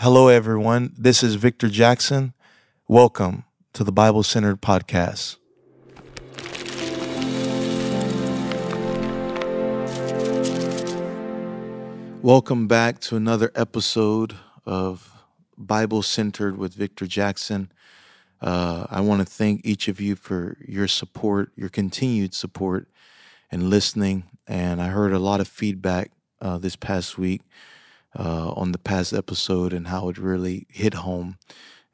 Hello, everyone. This is Victor Jackson. Welcome to the Bible-Centered Podcast. Welcome back to another episode of Bible-Centered with Victor Jackson. I want to thank each of you for your support, your continued support and listening. And I heard a lot of feedback this past week on the past episode and how it really hit home.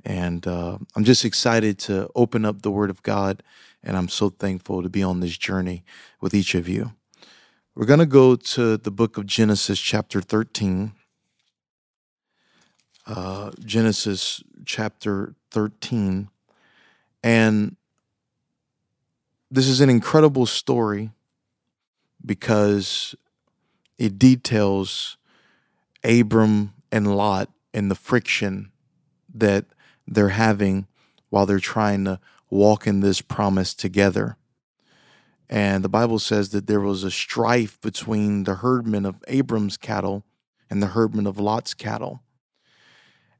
And I'm just excited to open up the Word of God, and I'm so thankful to be on this journey with each of you. We're going to go to the book of Genesis chapter 13. Genesis chapter 13. And this is an incredible story because it details Abram and Lot and the friction that they're having while they're trying to walk in this promise together. And the Bible says that there was a strife between the herdmen of Abram's cattle and the herdmen of Lot's cattle.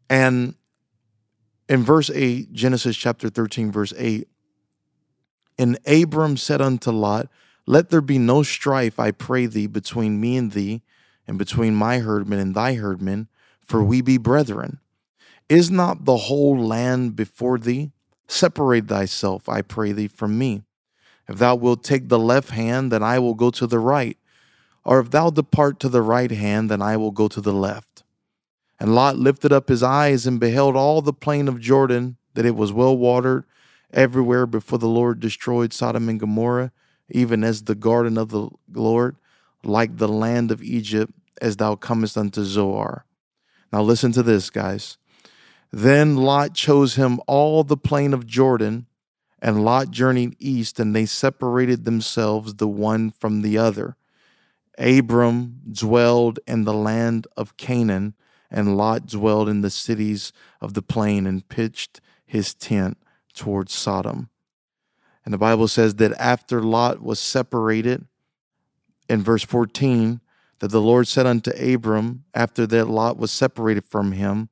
And in verse 8, Genesis chapter 13, verse 8, and Abram said unto Lot, "Let there be no strife, I pray thee, between me and thee, and between my herdmen and thy herdmen, for we be brethren. Is not the whole land before thee? Separate thyself, I pray thee, from me. If thou wilt take the left hand, then I will go to the right. Or if thou depart to the right hand, then I will go to the left." And Lot lifted up his eyes and beheld all the plain of Jordan, that it was well watered everywhere before the Lord destroyed Sodom and Gomorrah, even as the garden of the Lord, like the land of Egypt, as thou comest unto Zoar. Now listen to this, guys. Then Lot chose him all the plain of Jordan, and Lot journeyed east, and they separated themselves the one from the other. Abram dwelled in the land of Canaan, and Lot dwelled in the cities of the plain and pitched his tent towards Sodom. And the Bible says that after Lot was separated, in verse 14, that the Lord said unto Abram, after that Lot was separated from him,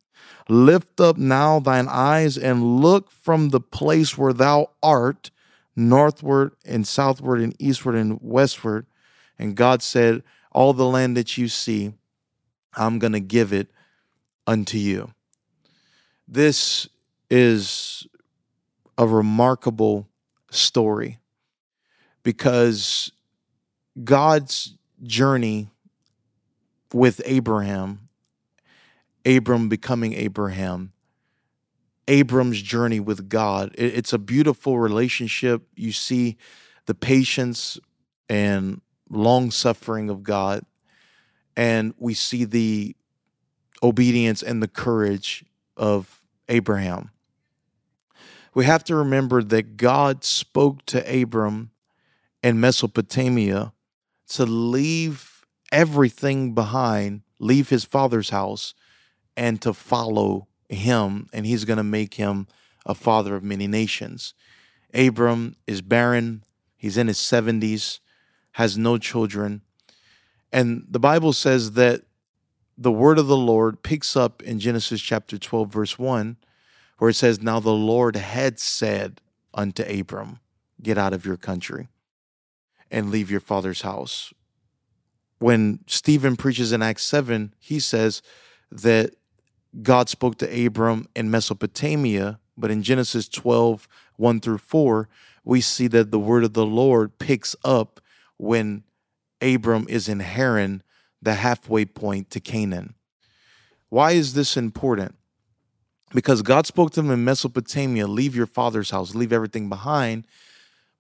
"Lift up now thine eyes and look from the place where thou art, northward and southward and eastward and westward." And God said, "All the land that you see, I'm going to give it unto you." This is a remarkable story because God's journey with Abraham, Abram becoming Abraham, Abram's journey with God. It's a beautiful relationship. You see the patience and long-suffering of God, and we see the obedience and the courage of Abraham. We have to remember that God spoke to Abram in Mesopotamia to leave everything behind, leave his father's house, and to follow him, and he's going to make him a father of many nations. Abram is barren. He's in his 70s, has no children. And the Bible says that the word of the Lord picks up in Genesis chapter 12, verse 1, where it says, "Now the Lord had said unto Abram, get out of your country and leave your father's house." When Stephen preaches in Acts 7, he says that God spoke to Abram in Mesopotamia, but in Genesis 12, 1 through 4, we see that the word of the Lord picks up when Abram is in Haran, the halfway point to Canaan. Why is this important? Because God spoke to him in Mesopotamia, leave your father's house, leave everything behind.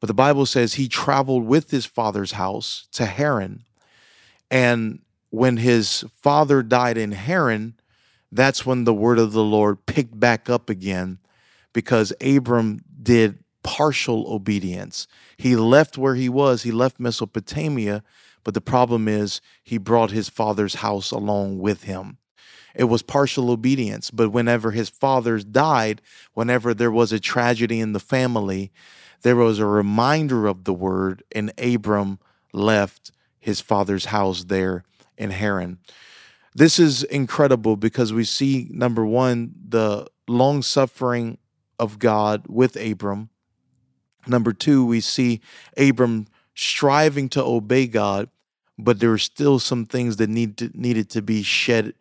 But the Bible says he traveled with his father's house to Haran. And when his father died in Haran, that's when the word of the Lord picked back up again, because Abram did partial obedience. He left where he was. He left Mesopotamia, but the problem is he brought his father's house along with him. It was partial obedience, but whenever his fathers died, whenever there was a tragedy in the family, there was a reminder of the word, and Abram left his father's house there in Haran. This is incredible because we see, number one, the long suffering of God with Abram. Number two, we see Abram striving to obey God, but there were still some things that needed to be shed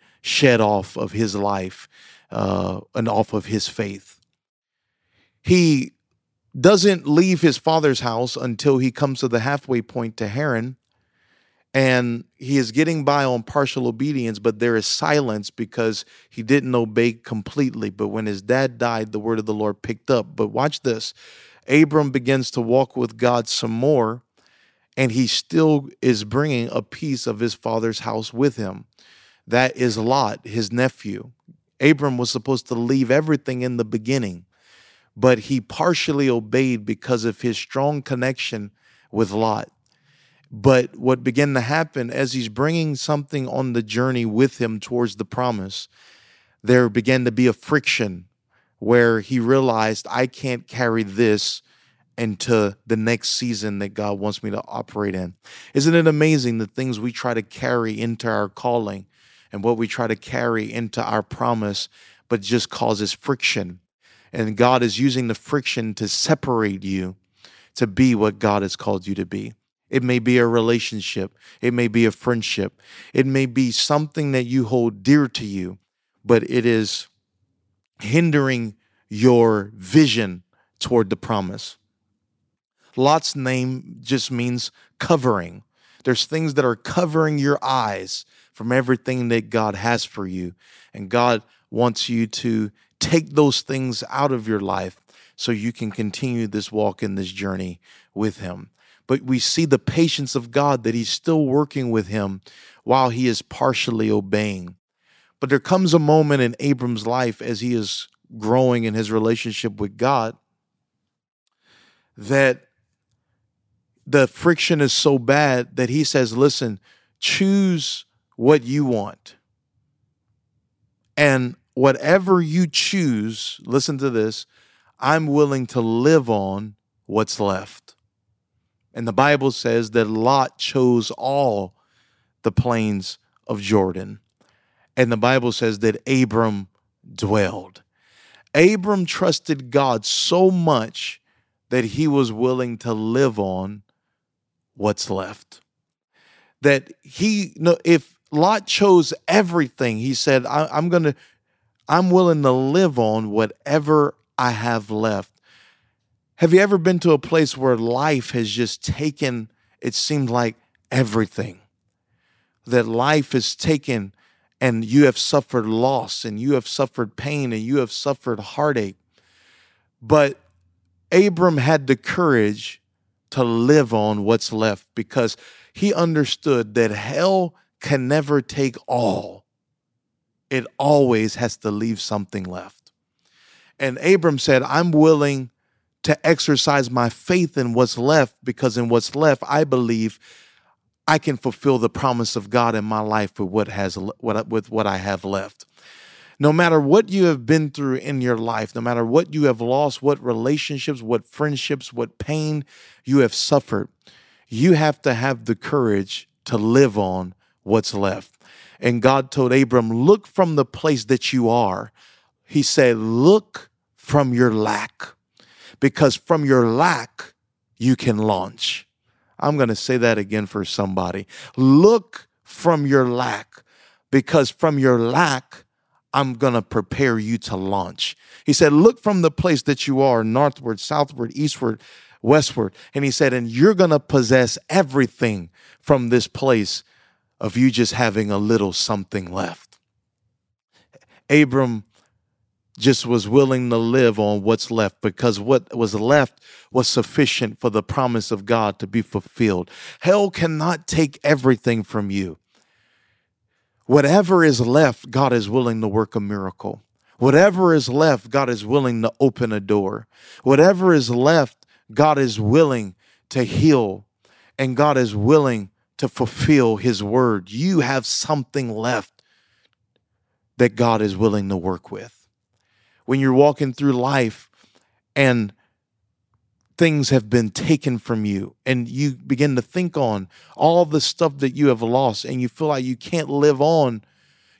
off of his life and off of his faith. He doesn't leave his father's house until he comes to the halfway point to Haran, and he is getting by on partial obedience, but there is silence because he didn't obey completely. But when his dad died, the word of the Lord picked up. But watch this. Abram begins to walk with God some more, and he still is bringing a piece of his father's house with him. That is Lot, his nephew. Abram was supposed to leave everything in the beginning, but he partially obeyed because of his strong connection with Lot. But what began to happen as he's bringing something on the journey with him towards the promise, there began to be a friction where he realized, I can't carry this into the next season that God wants me to operate in. Isn't it amazing the things we try to carry into our calling and what we try to carry into our promise, but just causes friction? And God is using the friction to separate you to be what God has called you to be. It may be a relationship. It may be a friendship. It may be something that you hold dear to you, but it is hindering your vision toward the promise. Lot's name just means covering. There's things that are covering your eyes from everything that God has for you. And God wants you to take those things out of your life so you can continue this walk and this journey with him. But we see the patience of God that he's still working with him while he is partially obeying. But there comes a moment in Abram's life as he is growing in his relationship with God that the friction is so bad that he says, listen, choose what you want. And whatever you choose, listen to this, I'm willing to live on what's left. And the Bible says that Lot chose all the plains of Jordan. And the Bible says that Abram dwelled. Abram trusted God so much that he was willing to live on what's left. That he, no, if Lot chose everything, he said, I'm willing to live on whatever I have left. Have you ever been to a place where life has just taken, it seemed like, everything? That life has taken, and you have suffered loss, and you have suffered pain, and you have suffered heartache. But Abram had the courage to live on what's left because he understood that hell can never take all. It always has to leave something left. And Abram said, I'm willing to exercise my faith in what's left because in what's left, I believe I can fulfill the promise of God in my life with what I have left. No matter what you have been through in your life, no matter what you have lost, what relationships, what friendships, what pain you have suffered, you have to have the courage to live on what's left. And God told Abram, look from the place that you are. He said, look from your lack, because from your lack, you can launch. I'm going to say that again for somebody. Look from your lack, because from your lack, I'm going to prepare you to launch. He said, look from the place that you are, northward, southward, eastward, westward. And he said, and you're going to possess everything from this place of you just having a little something left. Abram just was willing to live on what's left because what was left was sufficient for the promise of God to be fulfilled. Hell cannot take everything from you. Whatever is left, God is willing to work a miracle. Whatever is left, God is willing to open a door. Whatever is left, God is willing to heal, and God is willing to fulfill his word. You have something left that God is willing to work with. When you're walking through life and things have been taken from you and you begin to think on all the stuff that you have lost and you feel like you can't live on,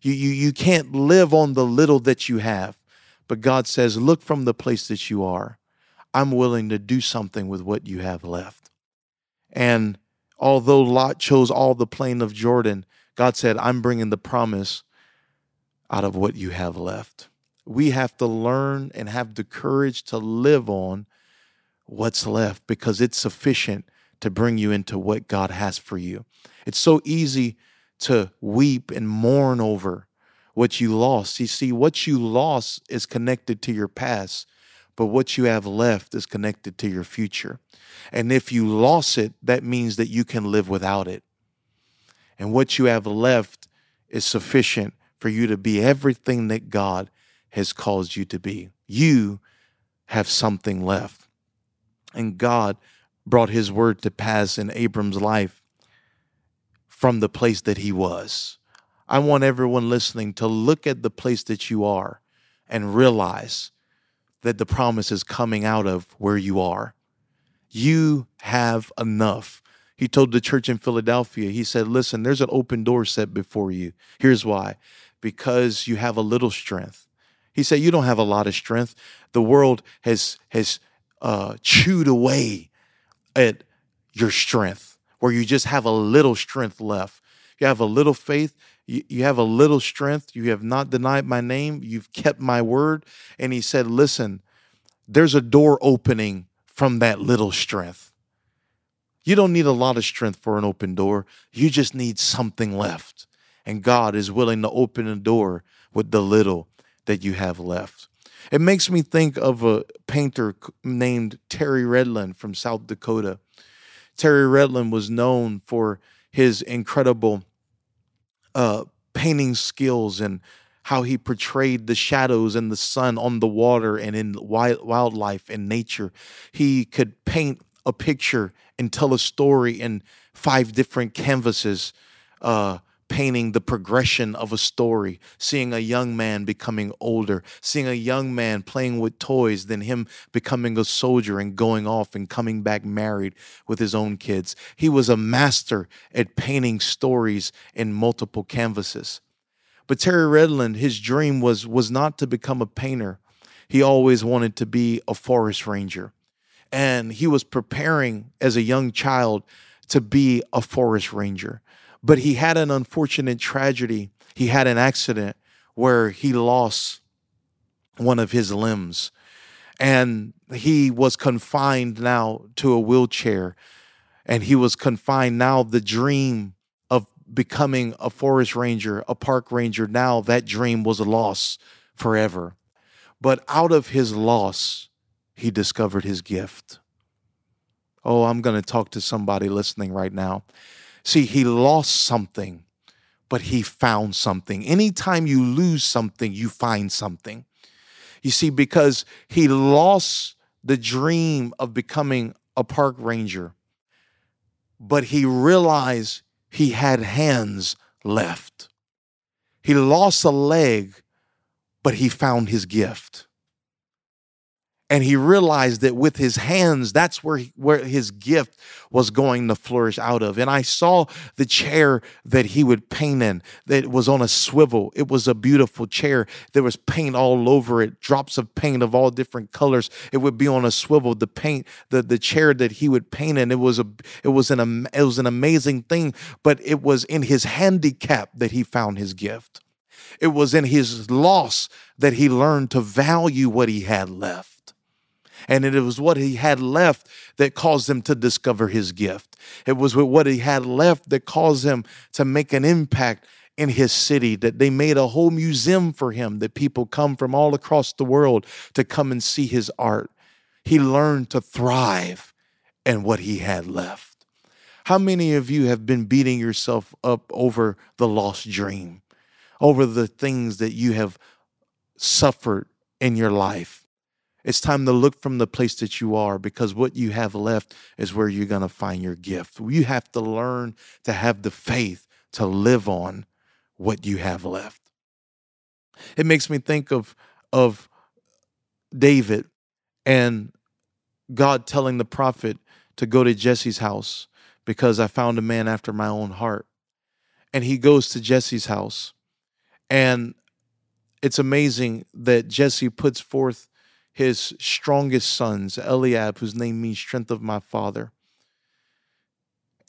You can't live on the little that you have. But God says, look from the place that you are. I'm willing to do something with what you have left. And although Lot chose all the plain of Jordan, God said, I'm bringing the promise out of what you have left. We have to learn and have the courage to live on what's left, because it's sufficient to bring you into what God has for you. It's so easy to weep and mourn over what you lost. You see, what you lost is connected to your past, but what you have left is connected to your future. And if you lost it, that means that you can live without it. And what you have left is sufficient for you to be everything that God has caused you to be. You have something left. And God brought his word to pass in Abram's life from the place that he was. I want everyone listening to look at the place that you are and realize that the promise is coming out of where you are. You have enough. He told the church in Philadelphia, he said, listen, there's an open door set before you. Here's why. Because you have a little strength. He said, you don't have a lot of strength. The world has chewed away at your strength, where you just have a little strength left. You have a little faith. You have a little strength. You have not denied my name. You've kept my word. And he said, listen, there's a door opening from that little strength. You don't need a lot of strength for an open door. You just need something left. And God is willing to open a door with the little that you have left. It makes me think of a painter named Terry Redlin from South Dakota. Terry Redlin was known for his incredible painting skills and how he portrayed the shadows and the sun on the water and in wildlife and nature. He could paint a picture and tell a story in 5 different canvases, painting the progression of a story, seeing a young man becoming older, seeing a young man playing with toys, then him becoming a soldier and going off and coming back married with his own kids. He was a master at painting stories in multiple canvases. But Terry Redlin, his dream was not to become a painter. He always wanted to be a forest ranger. And he was preparing as a young child to be a forest ranger. But he had an unfortunate tragedy. He had an accident where he lost one of his limbs. And he was confined now to a wheelchair. And he was confined now. The dream of becoming a forest ranger, a park ranger, now that dream was lost forever. But out of his loss, he discovered his gift. Oh, I'm going to talk to somebody listening right now. See, he lost something, but he found something. Anytime you lose something, you find something. You see, because he lost the dream of becoming a park ranger, but he realized he had hands left. He lost a leg, but he found his gift. And he realized that with his hands, that's where his gift was going to flourish out of. And I saw the chair that he would paint in that was on a swivel. It was a beautiful chair. There was paint all over it, drops of paint of all different colors. It would be on a swivel. The paint, the chair that he would paint in, it was an amazing thing. But it was in his handicap that he found his gift. It was in his loss that he learned to value what he had left. And it was what he had left that caused him to discover his gift. It was with what he had left that caused him to make an impact in his city, that they made a whole museum for him, that people come from all across the world to come and see his art. He learned to thrive in what he had left. How many of you have been beating yourself up over the lost dream, over the things that you have suffered in your life? It's time to look from the place that you are, because what you have left is where you're going to find your gift. You have to learn to have the faith to live on what you have left. It makes me think of David and God telling the prophet to go to Jesse's house, because I found a man after my own heart. And he goes to Jesse's house. And it's amazing that Jesse puts forth his strongest sons, Eliab, whose name means strength of my father.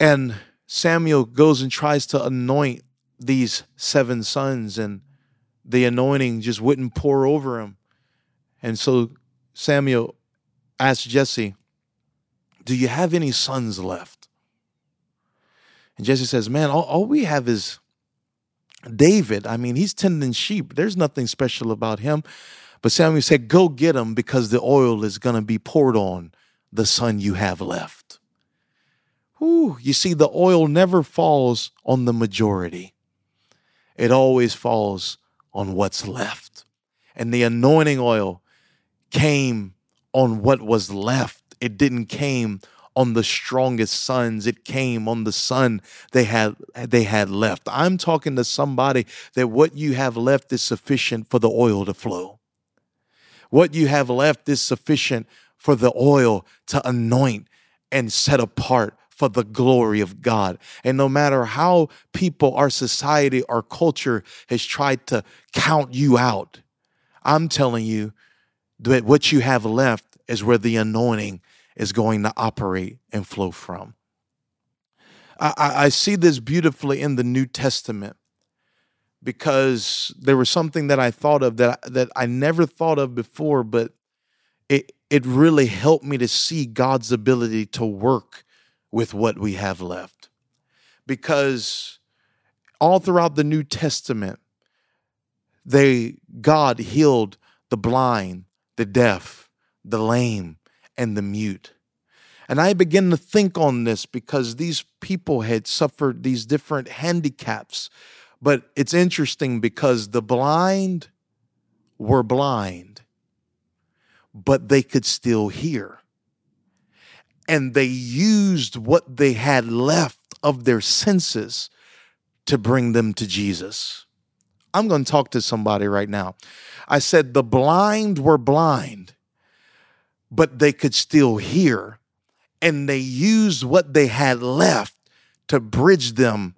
And Samuel goes and tries to anoint these 7 sons, and the anointing just wouldn't pour over him. And so Samuel asked Jesse, do you have any sons left? And Jesse says, man, all we have is David. I mean, he's tending sheep. There's nothing special about him. But Samuel said, go get him, because the oil is going to be poured on the son you have left. Whew, you see, the oil never falls on the majority. It always falls on what's left. And the anointing oil came on what was left. It didn't came on the strongest sons. It came on the son they had left. I'm talking to somebody that what you have left is sufficient for the oil to flow. What you have left is sufficient for the oil to anoint and set apart for the glory of God. And no matter how people, our society, our culture has tried to count you out, I'm telling you that what you have left is where the anointing is going to operate and flow from. I see this beautifully in the New Testament, because there was something that I thought of that I never thought of before, but it really helped me to see God's ability to work with what we have left. Because all throughout the New Testament, God healed the blind, the deaf, the lame, and the mute. And I began to think on this, because these people had suffered these different handicaps. But it's interesting, because the blind were blind, but they could still hear. And they used what they had left of their senses to bring them to Jesus. I'm going to talk to somebody right now. I said the blind were blind, but they could still hear. And they used what they had left to bridge them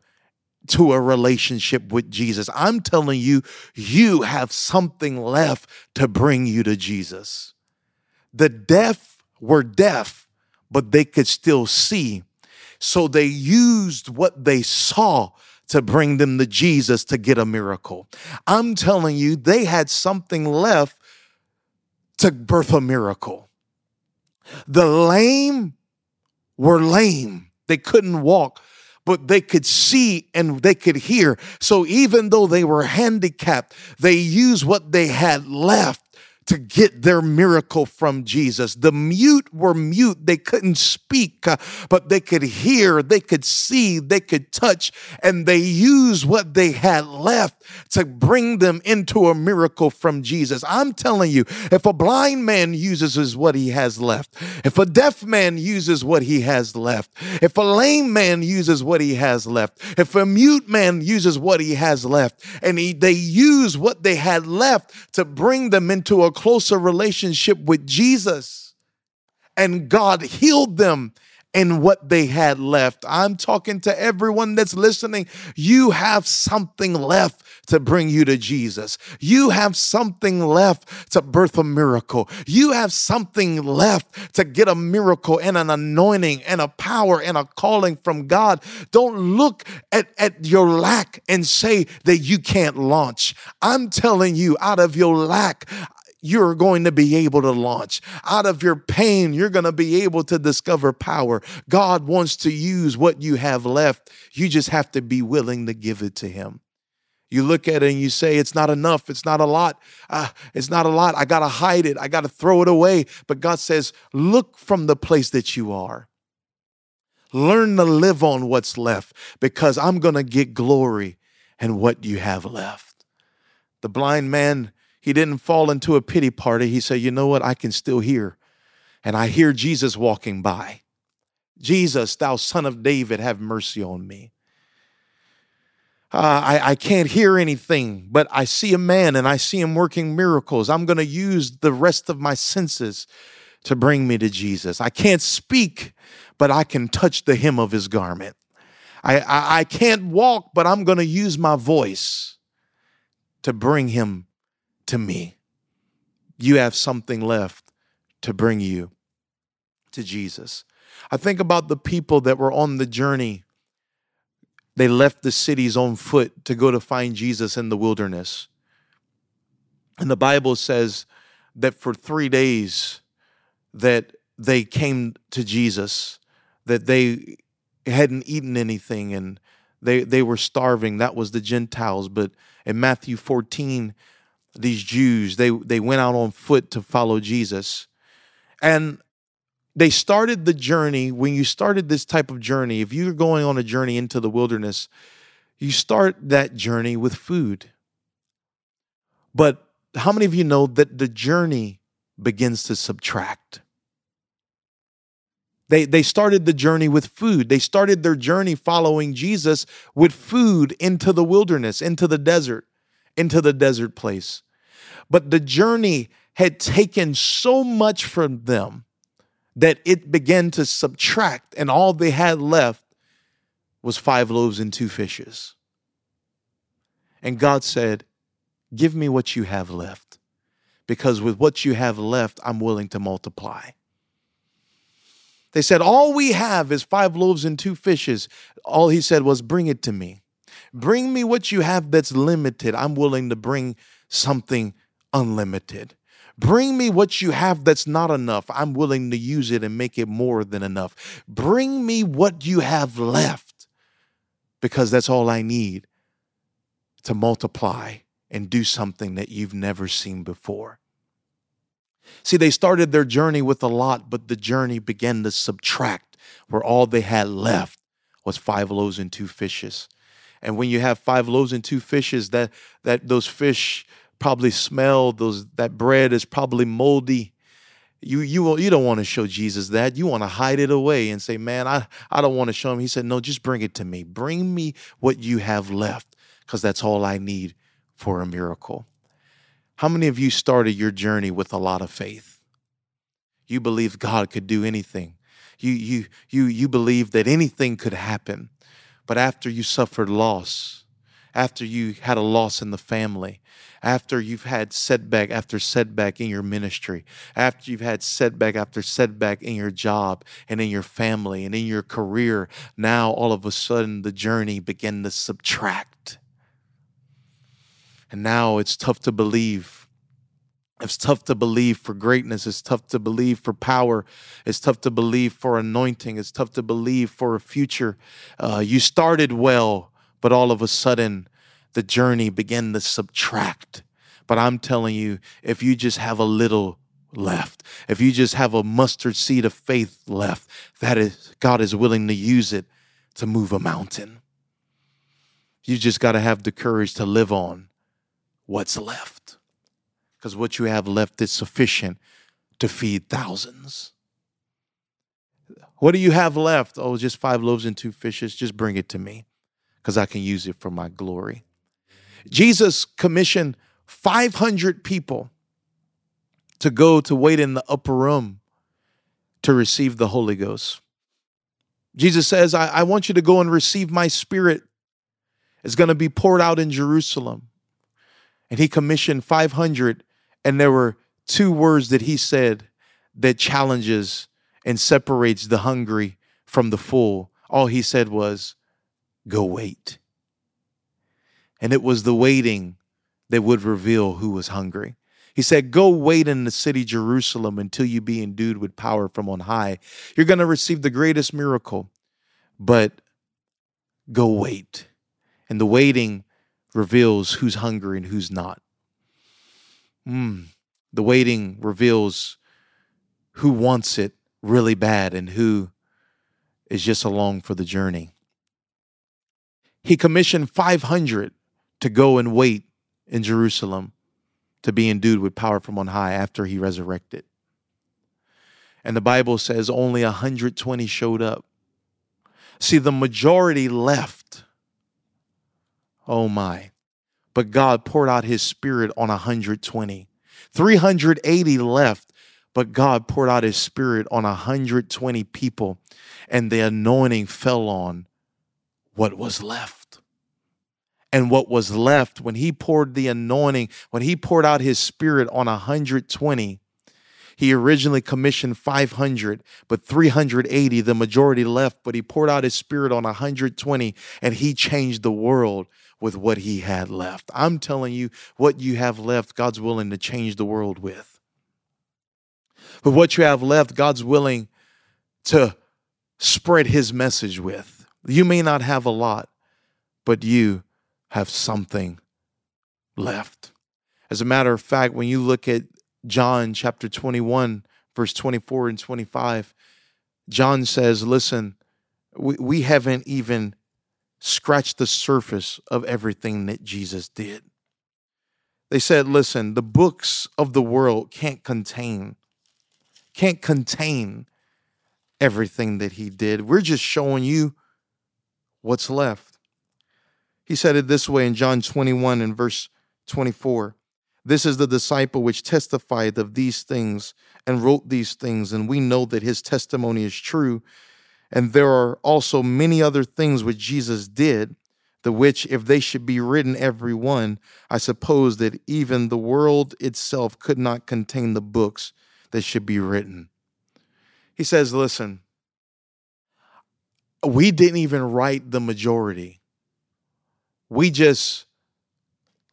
to a relationship with Jesus. I'm telling you, you have something left to bring you to Jesus. The deaf were deaf, but they could still see. So they used what they saw to bring them to Jesus to get a miracle. I'm telling you, they had something left to birth a miracle. The lame were lame. They couldn't walk, but they could see and they could hear. So even though they were handicapped, they used what they had left to get their miracle from Jesus. The mute were mute. They couldn't speak, but they could hear, they could see, they could touch, and they used what they had left to bring them into a miracle from Jesus. I'm telling you, if a blind man uses what he has left, if a deaf man uses what he has left, if a lame man uses what he has left, if a mute man uses what he has left, and they use what they had left to bring them into a closer relationship with Jesus, and God healed them in what they had left. I'm talking to everyone that's listening. You have something left to bring you to Jesus. You have something left to birth a miracle. You have something left to get a miracle and an anointing and a power and a calling from God. Don't look at your lack and say that you can't launch. I'm telling you, out of your lack, you're going to be able to launch. Out of your pain, you're going to be able to discover power. God wants to use what you have left. You just have to be willing to give it to him. You look at it and you say, it's not enough. It's not a lot. I got to hide it. I got to throw it away. But God says, look from the place that you are. Learn to live on what's left, because I'm going to get glory in what you have left. The blind man, he didn't fall into a pity party. He said, you know what? I can still hear. And I hear Jesus walking by. Jesus, thou son of David, have mercy on me. I can't hear anything, but I see a man and I see him working miracles. I'm going to use the rest of my senses to bring me to Jesus. I can't speak, but I can touch the hem of his garment. I can't walk, but I'm going to use my voice to bring him to me. You have something left to bring you to Jesus. I think about the people that were on the journey. They left the cities on foot to go to find Jesus in the wilderness. And the Bible says that for 3 days that they came to Jesus, that they hadn't eaten anything and they were starving. That was the Gentiles. But in Matthew 14, these Jews, they went out on foot to follow Jesus. And they started the journey. When you started this type of journey, if you're going on a journey into the wilderness, you start that journey with food. But how many of you know that the journey begins to subtract? They started the journey with food. They started their journey following Jesus with food into the wilderness, into the desert place. But the journey had taken so much from them that it began to subtract, and all they had left was 5 loaves and 2 fishes. And God said, give me what you have left, because with what you have left, I'm willing to multiply. They said, all we have is 5 loaves and 2 fishes. All he said was, bring it to me. Bring me what you have that's limited. I'm willing to bring something unlimited. Bring me what you have that's not enough. I'm willing to use it and make it more than enough. Bring me what you have left, because that's all I need to multiply and do something that you've never seen before. See, they started their journey with a lot, but the journey began to subtract, where all they had left was 5 loaves and 2 fishes. And when you have 5 loaves and 2 fishes, that those fish probably smell, that bread is probably moldy. You don't want to show Jesus that. You want to hide it away and say, man, I don't want to show him. He said, no, just bring it to me. Bring me what you have left, because that's all I need for a miracle. How many of you started your journey with a lot of faith? You believed God could do anything. You believed that anything could happen. But after you suffered loss, after you had a loss in the family, after you've had setback after setback in your ministry, after you've had setback after setback in your job and in your family and in your career, now all of a sudden the journey began to subtract. And now it's tough to believe. It's tough to believe for greatness. It's tough to believe for power. It's tough to believe for anointing. It's tough to believe for a future. You started well, but all of a sudden the journey began to subtract. But I'm telling you, if you just have a little left, if you just have a mustard seed of faith left, God is willing to use it to move a mountain. You just got to have the courage to live on what's left, because what you have left is sufficient to feed thousands. What do you have left? Oh, just 5 loaves and 2 fishes. Just bring it to me, because I can use it for my glory. Jesus commissioned 500 people to go to wait in the upper room to receive the Holy Ghost. Jesus says, I want you to go and receive my spirit. It's going to be poured out in Jerusalem. And he commissioned 500, and there were 2 words that he said that challenges and separates the hungry from the full. All he said was, go wait. And it was the waiting that would reveal who was hungry. He said, go wait in the city Jerusalem until you be endued with power from on high. You're going to receive the greatest miracle, but go wait. And the waiting reveals who's hungry and who's not. The waiting reveals who wants it really bad and who is just along for the journey. He commissioned 500 to go and wait in Jerusalem to be endued with power from on high after he resurrected. And the Bible says only 120 showed up. See, the majority left. Oh my. But God poured out his spirit on 120. 380 left, but God poured out his spirit on 120 people, and the anointing fell on what was left. and what was left when he poured the anointing, when he poured out his spirit on 120, he originally commissioned 500, but 380, the majority left, but he poured out his spirit on 120, and he changed the world with what he had left. I'm telling you, what you have left, God's willing to change the world with. But what you have left, God's willing to spread his message with. You may not have a lot, but you have something left. As a matter of fact, when you look at John chapter 21, verse 24 and 25, John says, listen, we haven't even scratched the surface of everything that Jesus did. They said, listen, the books of the world can't contain everything that he did. We're just showing you what's left. He said it this way in John 21 and verse 24. This is the disciple which testified of these things and wrote these things, and we know that his testimony is true. And there are also many other things which Jesus did, the which, if they should be written every one, I suppose that even the world itself could not contain the books that should be written. He says, listen, we didn't even write the majority. We just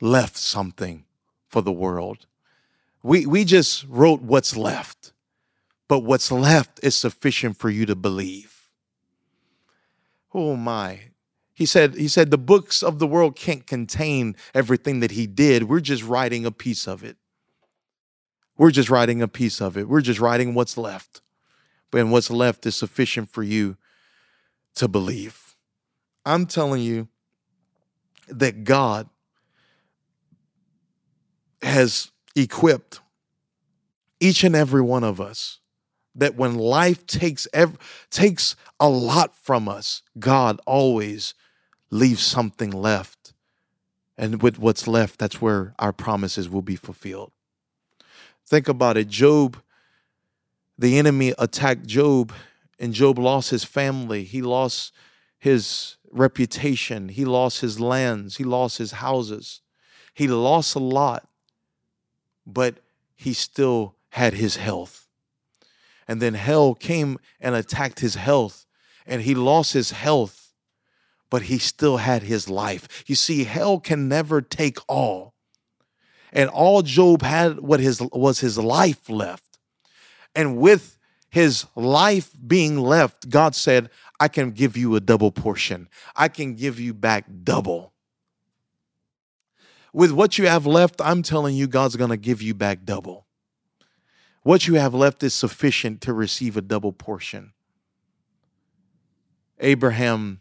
left something for the world. We just wrote what's left, but what's left is sufficient for you to believe. Oh my. He said, the books of the world can't contain everything that he did. We're just writing a piece of it. We're just writing a piece of it. We're just writing what's left. And what's left is sufficient for you to believe. I'm telling you that God has equipped each and every one of us that when life takes a lot from us, God always leaves something left. And with what's left, that's where our promises will be fulfilled. Think about it. Job, the enemy attacked Job, and Job lost his family. He lost his reputation. He lost his lands. He lost his houses. He lost a lot. But he still had his health. And then hell came and attacked his health, and he lost his health, but he still had his life. You see, hell can never take all. And all Job had was his life left. And with his life being left, God said, I can give you a double portion. I can give you back double. With what you have left, I'm telling you, God's going to give you back double. What you have left is sufficient to receive a double portion. Abraham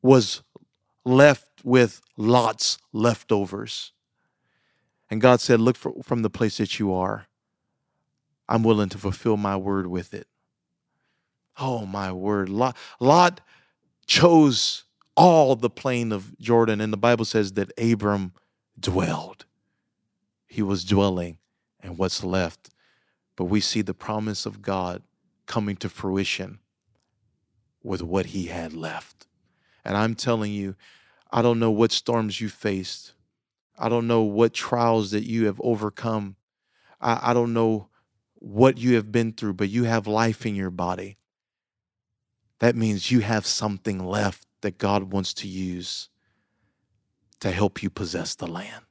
was left with Lot's leftovers. And God said, look from the place that you are. I'm willing to fulfill my word with it. Oh, my word. Lot chose all the plain of Jordan. And the Bible says that Abram dwelled. He was dwelling in what's left. But we see the promise of God coming to fruition with what he had left. And I'm telling you, I don't know what storms you faced. I don't know what trials that you have overcome. I don't know what you have been through, but you have life in your body. That means you have something left that God wants to use to help you possess the land.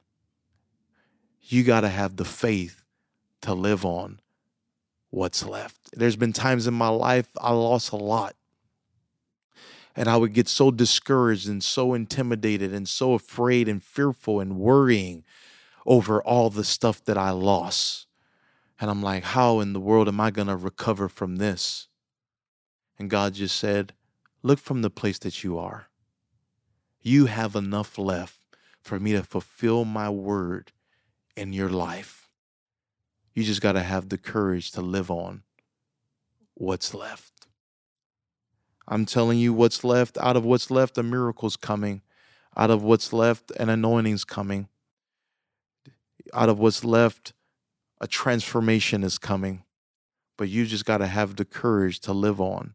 You got to have the faith to live on what's left. There's been times in my life I lost a lot, and I would get so discouraged and so intimidated and so afraid and fearful and worrying over all the stuff that I lost. And I'm like, how in the world am I going to recover from this? And God just said, look from the place that you are. You have enough left for me to fulfill my word in your life. You just got to have the courage to live on what's left. I'm telling you, what's left, out of what's left, a miracle's coming. Out of what's left, an anointing's coming. Out of what's left, a transformation is coming. But you just got to have the courage to live on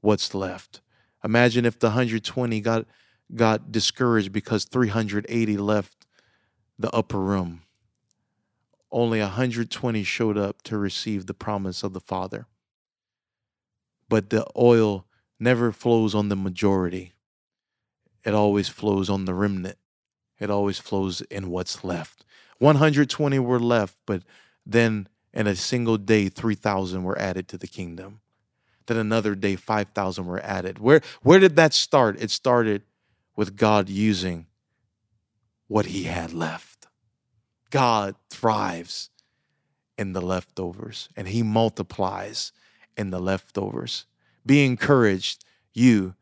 what's left. Imagine if the 120 got got discouraged because 380 left the upper room. Only 120 showed up to receive the promise of the Father. But the oil never flows on the majority. It always flows on the remnant. It always flows in what's left. 120 were left, but then in a single day, 3,000 were added to the kingdom. Then another day, 5,000 were added. Where did that start? It started with God using what he had left. God thrives in the leftovers, and he multiplies in the leftovers. Be encouraged. You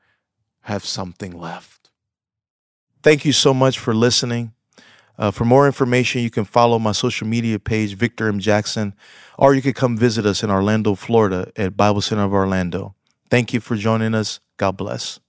have something left. Thank you so much for listening. For more information, you can follow my social media page, Victor M. Jackson, or you could come visit us in Orlando, Florida at Bible Center of Orlando. Thank you for joining us. God bless.